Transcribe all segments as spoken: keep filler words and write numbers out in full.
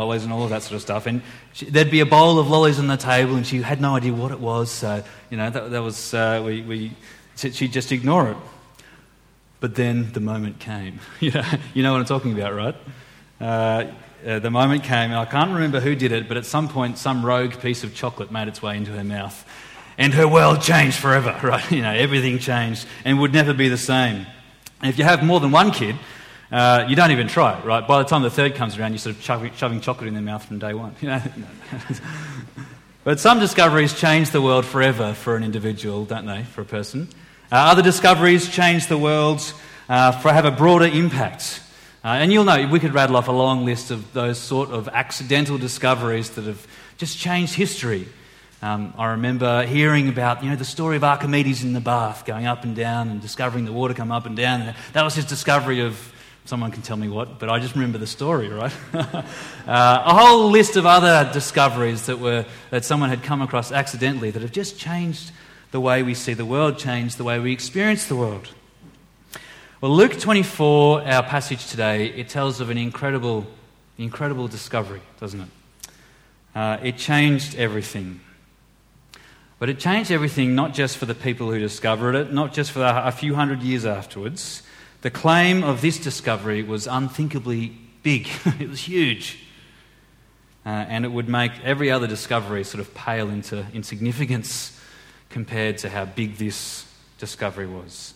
lollies and all of that sort of stuff. And she, there'd be a bowl of lollies on the table, and she had no idea what it was. So, you know, that, that was, uh, we, we, she'd just ignore it. But then the moment came. you know, you know what I'm talking about, right? Uh, uh, the moment came, and I can't remember who did it, but at some point, some rogue piece of chocolate made its way into her mouth. And her world changed forever, right? You know, everything changed and would never be the same. And if you have more than one kid, uh, you don't even try it, right? By the time the third comes around, you're sort of shoving, shoving chocolate in their mouth from day one. You know? But some discoveries change the world forever for an individual, don't they, for a person? Uh, other discoveries change the world uh, for have a broader impact. Uh, and you'll know, we could rattle off a long list of those sort of accidental discoveries that have just changed history. Um, I remember hearing about, you know, the story of Archimedes in the bath, going up and down and discovering the water come up and down. And that was his discovery of, someone can tell me what, but I just remember the story, right? uh, a whole list of other discoveries that were that someone had come across accidentally that have just changed the way we see the world, changed the way we experience the world. Well, Luke twenty-four, our passage today, it tells of an incredible, incredible discovery, doesn't it? Uh, it changed everything. But it changed everything, not just for the people who discovered it, not just for a few hundred years afterwards. The claim of this discovery was unthinkably big. It was huge. Uh, and it would make every other discovery sort of pale into insignificance compared to how big this discovery was.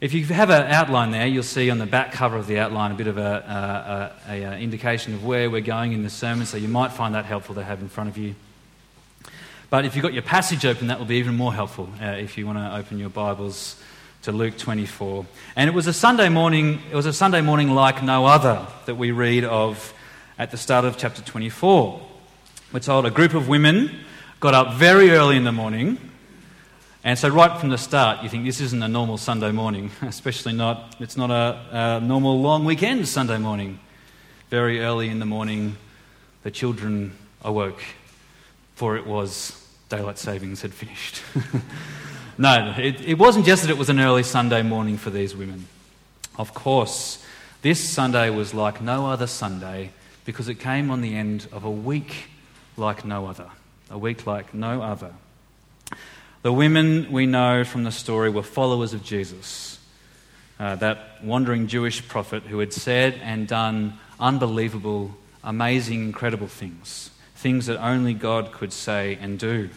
If you have an outline there, you'll see on the back cover of the outline a bit of a, a, a, a indication of where we're going in the sermon, so you might find that helpful to have in front of you. But if you've got your passage open, that will be even more helpful uh, if you want to open your Bibles to Luke twenty-four. And it was a Sunday morning. It was a Sunday morning like no other that we read of at the start of chapter twenty-four. We're told a group of women got up very early in the morning, and so right from the start, you think this isn't a normal Sunday morning, especially not. It's not a, a normal long weekend Sunday morning. Very early in the morning, the children awoke, for it was. Daylight savings had finished. No, it, it wasn't just that it was an early Sunday morning for these women. Of course, this Sunday was like no other Sunday because it came on the end of a week like no other. A week like no other. The women we know from the story were followers of Jesus, uh, that wandering Jewish prophet who had said and done unbelievable, amazing, incredible things. Things that only God could say and do.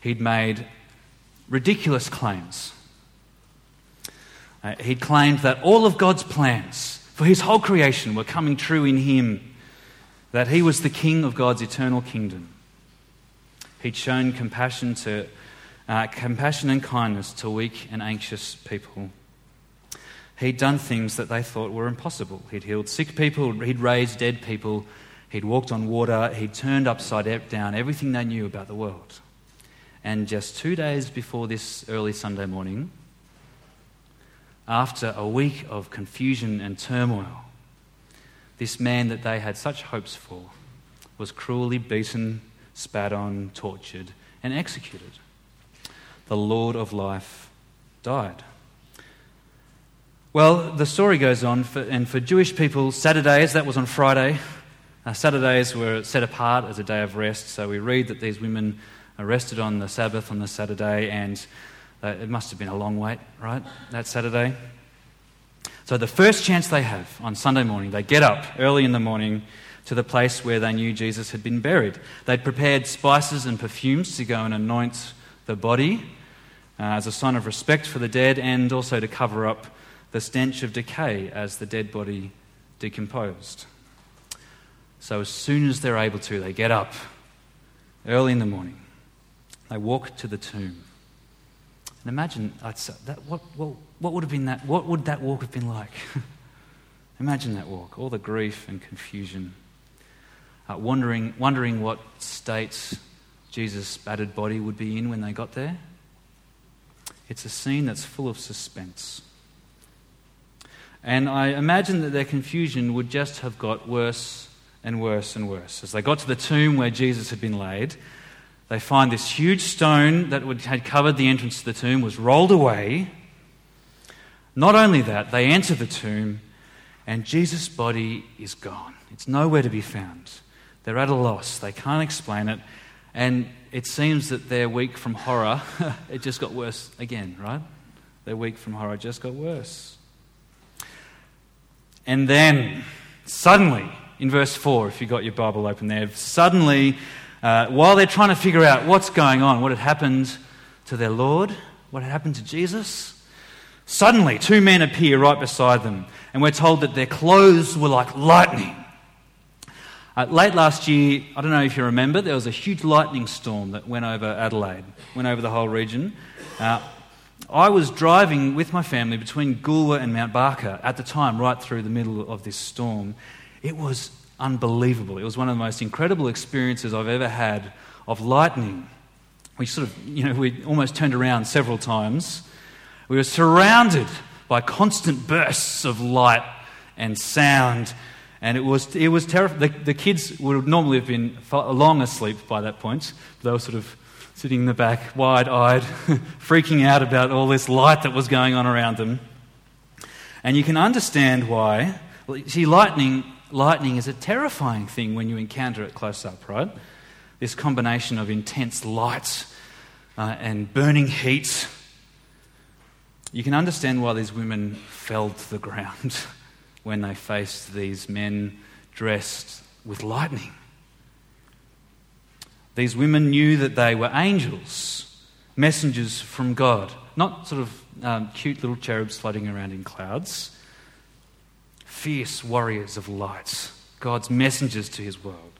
He'd made ridiculous claims. Uh, he'd claimed that all of God's plans for his whole creation were coming true in him, that he was the king of God's eternal kingdom. He'd shown compassion to uh, compassion and kindness to weak and anxious people. He'd done things that they thought were impossible. He'd healed sick people, he'd raised dead people, he'd walked on water, he'd turned upside down everything they knew about the world. And just two days before this early Sunday morning, after a week of confusion and turmoil, this man that they had such hopes for was cruelly beaten, spat on, tortured, and executed. The Lord of life died. Well, the story goes on, for, and for Jewish people, Saturdays, that was on Friday, Uh, Saturdays were set apart as a day of rest, so we read that these women rested on the Sabbath on the Saturday, and uh, it must have been a long wait, right, that Saturday? So the first chance they have on Sunday morning, they get up early in the morning to the place where they knew Jesus had been buried. They'd prepared spices and perfumes to go and anoint the body uh, as a sign of respect for the dead, and also to cover up the stench of decay as the dead body decomposed. So as soon as they're able to, they get up early in the morning. They walk to the tomb. And imagine, that, what, what, what would have been that? What would that walk have been like? Imagine that walk, all the grief and confusion, uh, wondering, wondering what state Jesus' battered body would be in when they got there. It's a scene that's full of suspense. And I imagine that their confusion would just have got worse and worse and worse. As they got to the tomb where Jesus had been laid, they find this huge stone that would, had covered the entrance to the tomb was rolled away. Not only that, they enter the tomb and Jesus' body is gone. It's nowhere to be found. They're at a loss. They can't explain it. And it seems that they're weak from horror. It just got worse again, right? They're weak from horror. It just got worse. And then, suddenly, in verse four, if you got your Bible open there, suddenly, uh, while they're trying to figure out what's going on, what had happened to their Lord, what had happened to Jesus, suddenly two men appear right beside them, and we're told that their clothes were like lightning. Uh, late last year, I don't know if you remember, there was a huge lightning storm that went over Adelaide, went over the whole region. Uh, I was driving with my family between Goolwa and Mount Barker at the time, right through the middle of this storm. It was unbelievable. It was one of the most incredible experiences I've ever had of lightning. We sort of, you know, we almost turned around several times. We were surrounded by constant bursts of light and sound, and it was it was terrifying. The, the kids would normally have been long asleep by that point. They were sort of sitting in the back, wide-eyed, freaking out about all this light that was going on around them. And you can understand why. See, lightning, lightning is a terrifying thing when you encounter it close up, right? This combination of intense light uh, and burning heat. You can understand why these women fell to the ground when they faced these men dressed with lightning. These women knew that they were angels, messengers from God, not sort of um, cute little cherubs floating around in clouds. Fierce warriors of light, God's messengers to his world.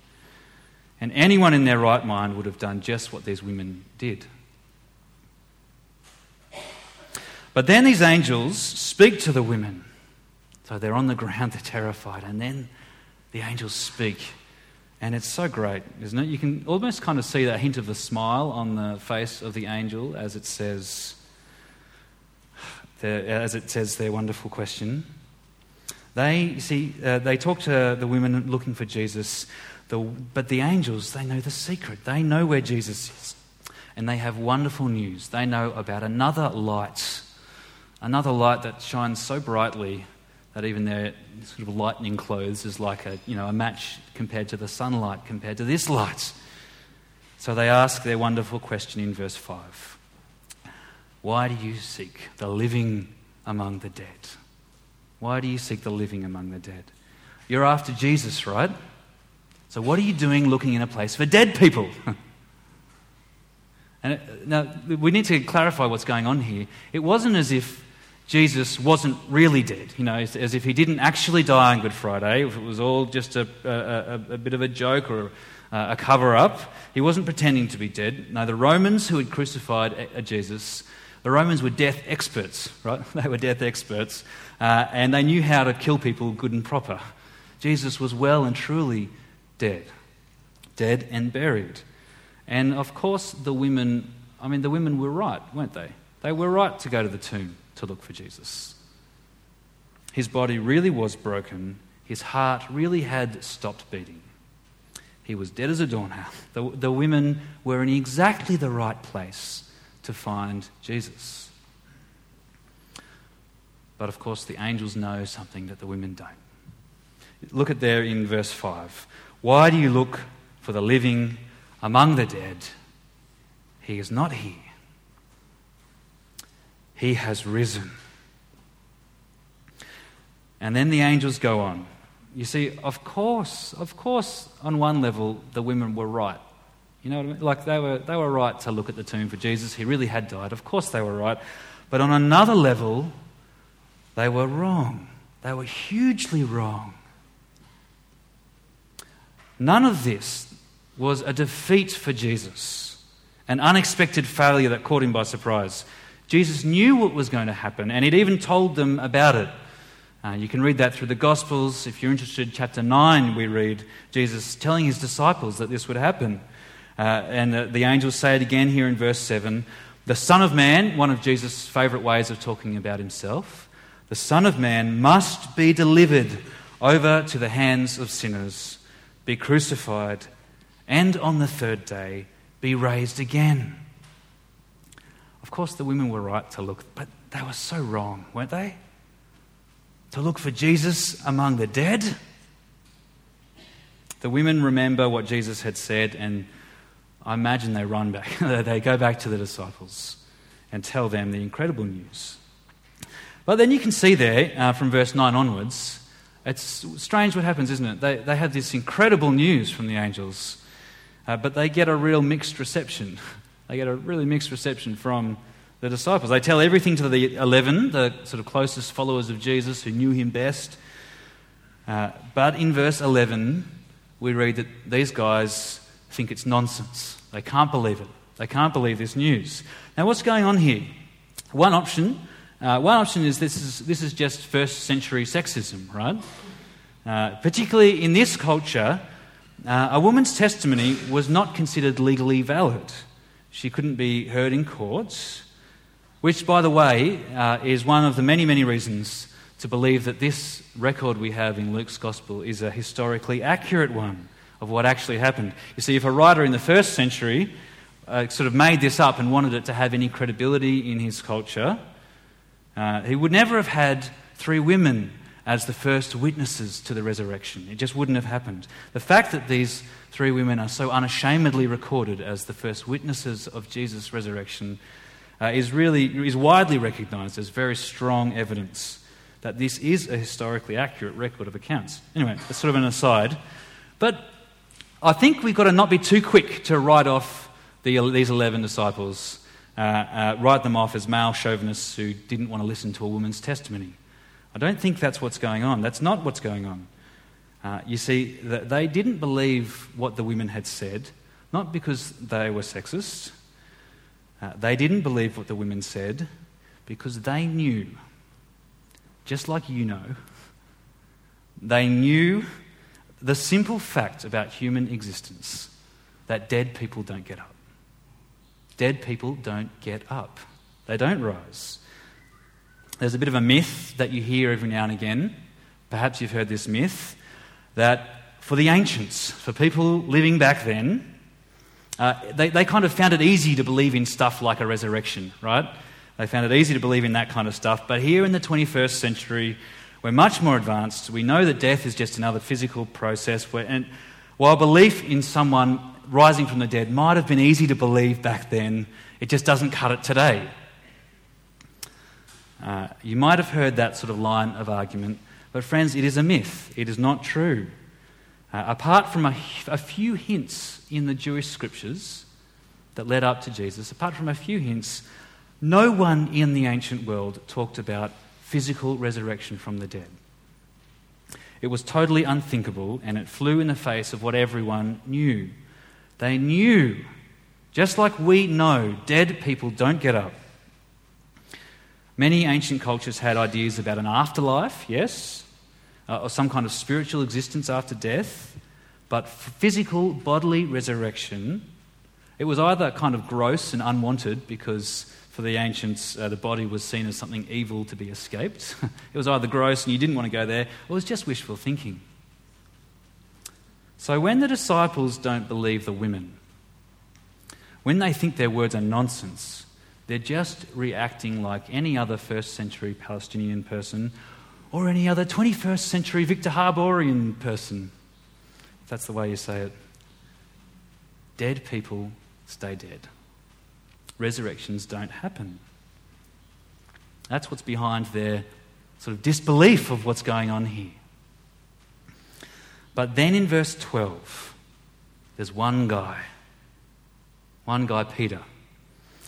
And anyone in their right mind would have done just what these women did. But then these angels speak to the women. So they're on the ground, they're terrified, and then the angels speak. And it's so great, isn't it? You can almost kind of see that hint of the smile on the face of the angel as it says, as it says their wonderful question. They, you see, uh, they talk to the women looking for Jesus. The, but the angels, they know the secret. They know where Jesus is. And they have wonderful news. They know about another light, another light that shines so brightly that even their sort of lightning clothes is like a, you know, a match compared to the sunlight, compared to this light. So they ask their wonderful question in verse five. Why do you seek the living among the dead? Why do you seek the living among the dead? You're after Jesus, right? So what are you doing looking in a place for dead people? And it, now, we need to clarify what's going on here. It wasn't as if Jesus wasn't really dead, you know, as if he didn't actually die on Good Friday, if it was all just a, a, a bit of a joke or a, a cover-up. He wasn't pretending to be dead. No, the Romans who had crucified a, a Jesus, the Romans were death experts, right? They were death experts, uh, and they knew how to kill people good and proper. Jesus was well and truly dead, dead and buried. And of course the women, I mean the women were right, weren't they? They were right to go to the tomb to look for Jesus. His body really was broken, his heart really had stopped beating. He was dead as a doornail. The, the women were in exactly the right place to find Jesus. But of course the angels know something that the women don't. Look at there in verse five. Why do you look for the living among the dead? He is not here. He has risen. And then the angels go on. You see, of course, of course, on one level, the women were right. You know what I mean? Like they were, they were right to look at the tomb for Jesus. He really had died. Of course they were right. But on another level, they were wrong. They were hugely wrong. None of this was a defeat for Jesus, an unexpected failure that caught him by surprise. Jesus knew what was going to happen, and he'd even told them about it. Uh, you can read that through the Gospels. If you're interested, chapter nine, we read Jesus telling his disciples that this would happen. Uh, and uh, the angels say it again here in verse seven. The Son of Man, one of Jesus' favourite ways of talking about himself, the Son of Man must be delivered over to the hands of sinners, be crucified, and on the third day be raised again. Of course the women were right to look, but they were so wrong, weren't they? to look for Jesus among the dead? The women remember what Jesus had said, and I imagine they run back. They go back to the disciples and tell them the incredible news. But then you can see there, uh, from verse nine onwards, it's strange what happens, isn't it? They they have this incredible news from the angels, uh, but they get a real mixed reception. They get a really mixed reception from the disciples. They tell everything to the eleven, the sort of closest followers of Jesus who knew him best. Uh, but in verse eleven, we read that these guys think it's nonsense. They can't believe it. They can't believe this news. Now, what's going on here? One option. Uh, one option is this is this is just first century sexism, right? Uh, particularly in this culture, uh, a woman's testimony was not considered legally valid. She couldn't be heard in courts, which, by the way, uh, is one of the many, many reasons to believe that this record we have in Luke's Gospel is a historically accurate one of what actually happened. You see, if a writer in the first century uh, sort of made this up and wanted it to have any credibility in his culture, Uh, he would never have had three women as the first witnesses to the resurrection. It just wouldn't have happened. The fact that these three women are so unashamedly recorded as the first witnesses of Jesus' resurrection uh, is really is widely recognised as very strong evidence that this is a historically accurate record of accounts. Anyway, that's sort of an aside. But I think we've got to not be too quick to write off the, these eleven disciples. Uh, uh, write them off as male chauvinists who didn't want to listen to a woman's testimony. I don't think that's what's going on. That's not what's going on. Uh, you see, th- they didn't believe what the women had said, not because they were sexist. Uh, they didn't believe what the women said because they knew, just like you know, they knew the simple fact about human existence that dead people don't get up. Dead people don't get up. They don't rise. There's a bit of a myth that you hear every now and again. Perhaps you've heard this myth that for the ancients, for people living back then, uh, they, they kind of found it easy to believe in stuff like a resurrection, right? They found it easy to believe in that kind of stuff. But here in the twenty-first century, we're much more advanced. We know that death is just another physical process. Where, and while belief in someone rising from the dead might have been easy to believe back then, it just doesn't cut it today. Uh, you might have heard that sort of line of argument, but friends, it is a myth. It is not true. Uh, apart from a, a few hints in the Jewish scriptures that led up to Jesus, apart from a few hints, no one in the ancient world talked about physical resurrection from the dead. It was totally unthinkable, and it flew in the face of what everyone knew. They knew, just like we know, dead people don't get up. Many ancient cultures had ideas about an afterlife, yes, uh, or some kind of spiritual existence after death, but physical bodily resurrection, it was either kind of gross and unwanted because for the ancients uh, the body was seen as something evil to be escaped. It was either gross and you didn't want to go there, or it was just wishful thinking. So when the disciples don't believe the women, when they think their words are nonsense, they're just reacting like any other first century Palestinian person or any other twenty-first century Victor Harborian person, if that's the way you say it. Dead people stay dead. Resurrections don't happen. That's what's behind their sort of disbelief of what's going on here. But then in verse twelve, there's one guy, one guy, Peter.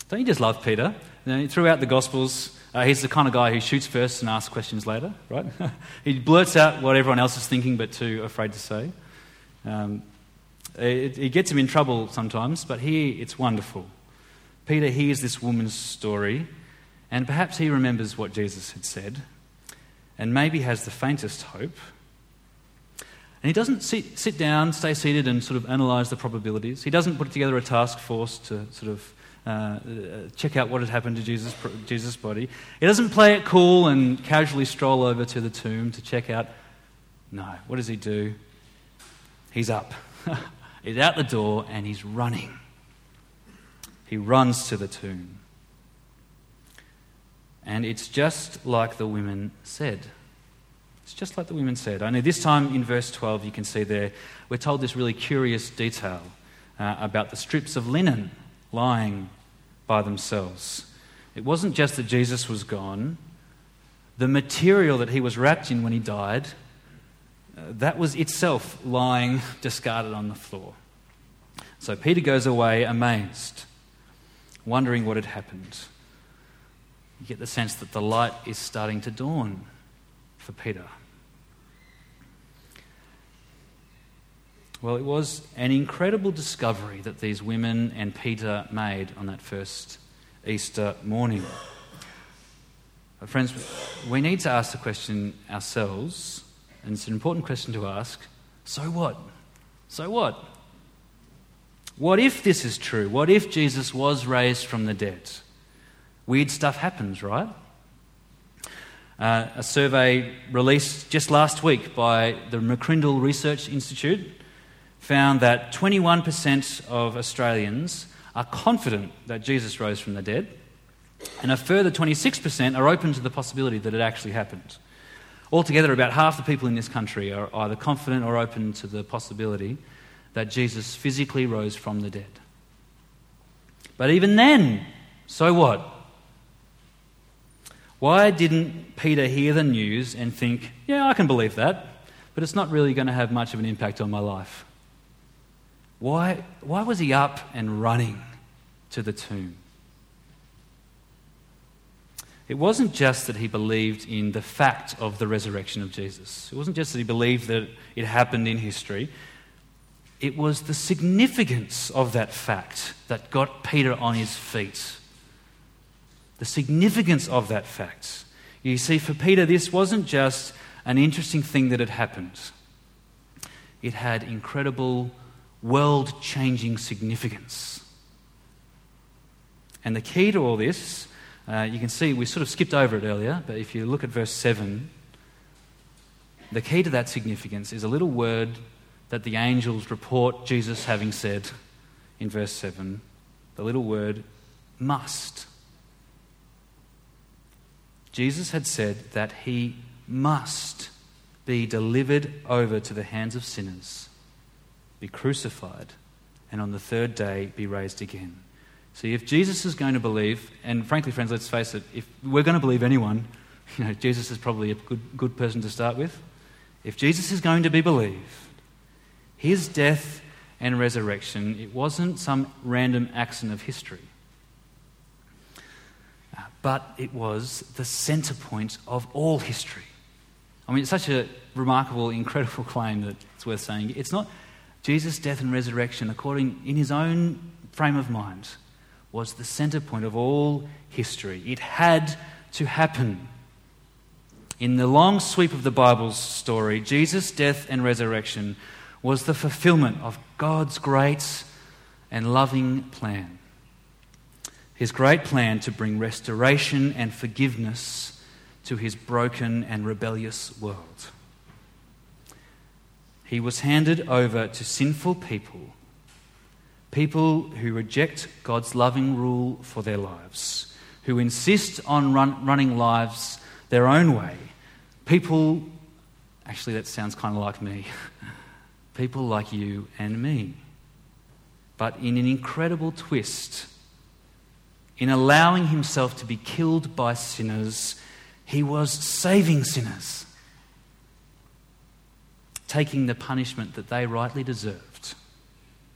Don't you just love Peter? You know, throughout the Gospels, uh, he's the kind of guy who shoots first and asks questions later, right? He blurts out what everyone else is thinking but too afraid to say. Um, it, it gets him in trouble sometimes, but here it's wonderful. Peter hears this woman's story, and perhaps he remembers what Jesus had said, and maybe has the faintest hope. And he doesn't sit, sit down, stay seated and sort of analyse the probabilities. He doesn't put together a task force to sort of uh, check out what had happened to Jesus' Jesus' body. He doesn't play it cool and casually stroll over to the tomb to check out. No, what does he do? He's up. He's out the door and he's running. He runs to the tomb. And it's just like the women said. It's just like the women said. Only this time in verse twelve, you can see there, we're told this really curious detail uh, about the strips of linen lying by themselves. It wasn't just that Jesus was gone. The material that he was wrapped in when he died, uh, that was itself lying discarded on the floor. So Peter goes away amazed, wondering what had happened. You get the sense that the light is starting to dawn for Peter. Well, it was an incredible discovery that these women and Peter made on that first Easter morning. But friends, we need to ask the question ourselves, and it's an important question to ask, so what? So what? What if this is true? What if Jesus was raised from the dead? Weird stuff happens, right? Uh, a survey released just last week by the McCrindle Research Institute found that twenty-one percent of Australians are confident that Jesus rose from the dead, and a further twenty-six percent are open to the possibility that it actually happened. Altogether, about half the people in this country are either confident or open to the possibility that Jesus physically rose from the dead. But even then, so what? Why didn't Peter hear the news and think, yeah, I can believe that, but it's not really going to have much of an impact on my life? Why, why was he up and running to the tomb? It wasn't just that he believed in the fact of the resurrection of Jesus. It wasn't just that he believed that it happened in history. It was the significance of that fact that got Peter on his feet. The significance of that fact. You see, for Peter, this wasn't just an interesting thing that had happened. It had incredible, world-changing significance. And the key to all this, uh, you can see we sort of skipped over it earlier, but if you look at verse seven, the key to that significance is a little word that the angels report Jesus having said in verse seven, the little word, must. Jesus had said that he must be delivered over to the hands of sinners, be crucified, and on the third day be raised again. See, if Jesus is going to believe, and frankly, friends, let's face it, if we're going to believe anyone, you know, Jesus is probably a good, good person to start with. If Jesus is going to be believed, his death and resurrection, it wasn't some random accident of history. But it was the centre point of all history. I mean, it's such a remarkable, incredible claim that it's worth saying. It's not Jesus' death and resurrection, according in his own frame of mind, was the centre point of all history. It had to happen. In the long sweep of the Bible's story, Jesus' death and resurrection was the fulfilment of God's great and loving plan. His great plan to bring restoration and forgiveness to his broken and rebellious world. He was handed over to sinful people, people who reject God's loving rule for their lives, who insist on run, running lives their own way. People, actually that sounds kind of like me, people like you and me. But in an incredible twist, in allowing himself to be killed by sinners, he was saving sinners, taking the punishment that they rightly deserved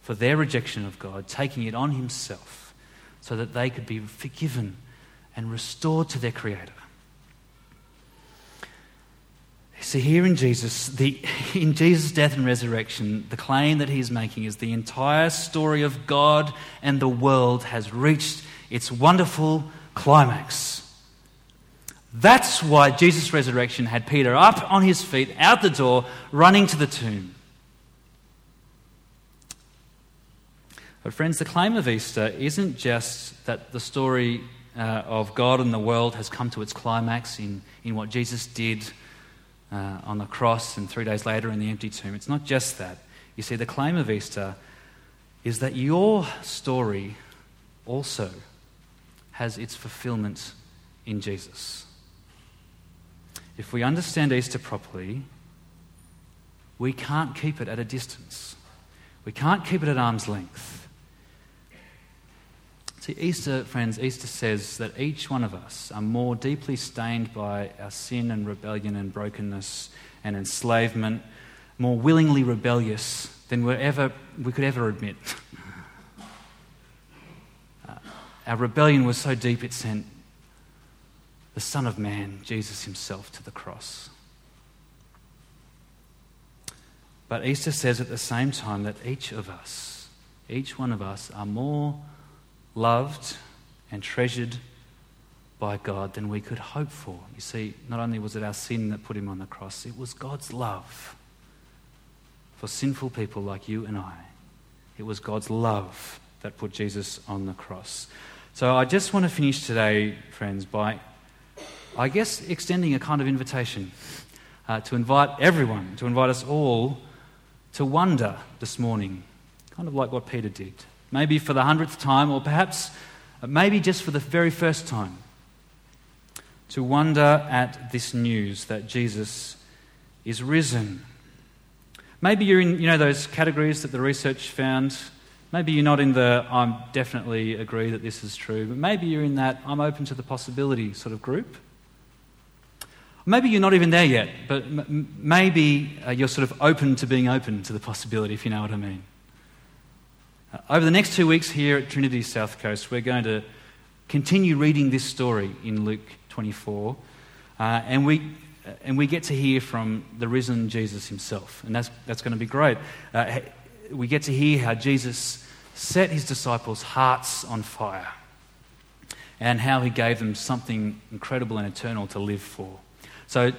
for their rejection of God, taking it on himself so that they could be forgiven and restored to their Creator. So here in Jesus, the, in Jesus' death and resurrection, the claim that he's making is the entire story of God and the world has reached its wonderful climax. That's why Jesus' resurrection had Peter up on his feet, out the door, running to the tomb. But friends, the claim of Easter isn't just that the story uh, of God and the world has come to its climax in, in what Jesus did uh, on the cross and three days later in the empty tomb. It's not just that. You see, the claim of Easter is that your story also has its fulfillment in Jesus. If we understand Easter properly, we can't keep it at a distance. We can't keep it at arm's length. See, Easter, friends, Easter says that each one of us are more deeply stained by our sin and rebellion and brokenness and enslavement, more willingly rebellious than we're ever, we could ever admit. uh, our rebellion was so deep it sent the Son of Man, Jesus himself, to the cross. But Easter says at the same time that each of us, each one of us, are more loved and treasured by God than we could hope for. You see, not only was it our sin that put him on the cross, it was God's love for sinful people like you and I. It was God's love that put Jesus on the cross. So I just want to finish today, friends, by, I guess, extending a kind of invitation uh, to invite everyone, to invite us all to wonder this morning, kind of like what Peter did. Maybe for the hundredth time, or perhaps maybe just for the very first time, to wonder at this news that Jesus is risen. Maybe you're in, you know, those categories that the research found. Maybe you're not in the, I definitely agree that this is true, but maybe you're in that I'm open to the possibility sort of group. Maybe you're not even there yet, but m- maybe uh, you're sort of open to being open to the possibility, if you know what I mean. Over the next two weeks here at Trinity South Coast, we're going to continue reading this story in Luke twenty-four, uh, and we and we get to hear from the risen Jesus himself, and that's that's going to be great. Uh, we get to hear how Jesus set his disciples' hearts on fire, and how he gave them something incredible and eternal to live for. So,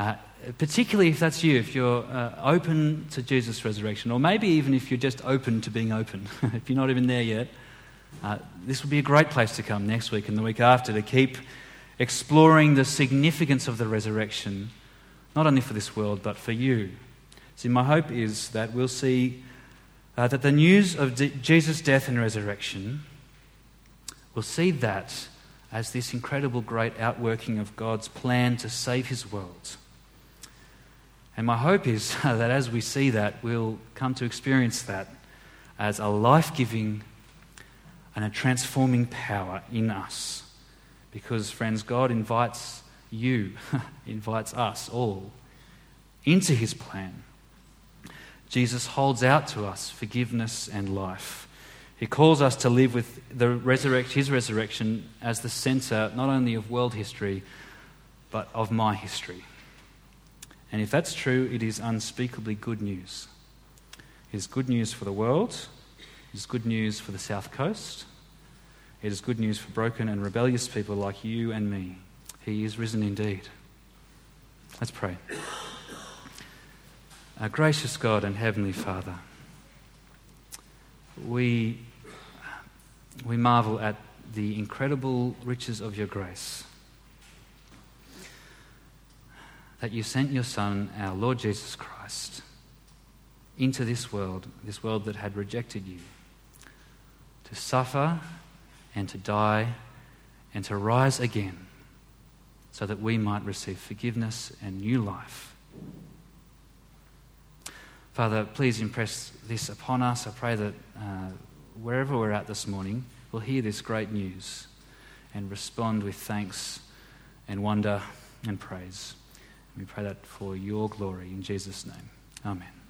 uh, particularly if that's you, if you're uh, open to Jesus' resurrection, or maybe even if you're just open to being open, if you're not even there yet, uh, this would be a great place to come next week and the week after to keep exploring the significance of the resurrection, not only for this world, but for you. See, my hope is that we'll see uh, that the news of D- Jesus' death and resurrection, we'll see that as this incredible great outworking of God's plan to save his world. And my hope is that as we see that, we'll come to experience that as a life-giving and a transforming power in us. Because, friends, God invites you, invites us all into his plan. Jesus holds out to us forgiveness and life. He calls us to live with the resurrect, his resurrection as the centre not only of world history, but of my history. And if that's true, it is unspeakably good news. It is good news for the world. It is good news for the South Coast. It is good news for broken and rebellious people like you and me. He is risen indeed. Let's pray. Our gracious God and Heavenly Father, we, we marvel at the incredible riches of your grace, that you sent your Son, our Lord Jesus Christ, into this world, this world that had rejected you, to suffer and to die and to rise again so that we might receive forgiveness and new life. Father, please impress this upon us. I pray that uh, wherever we're at this morning, we'll hear this great news and respond with thanks and wonder and praise. We pray that for your glory in Jesus' name. Amen.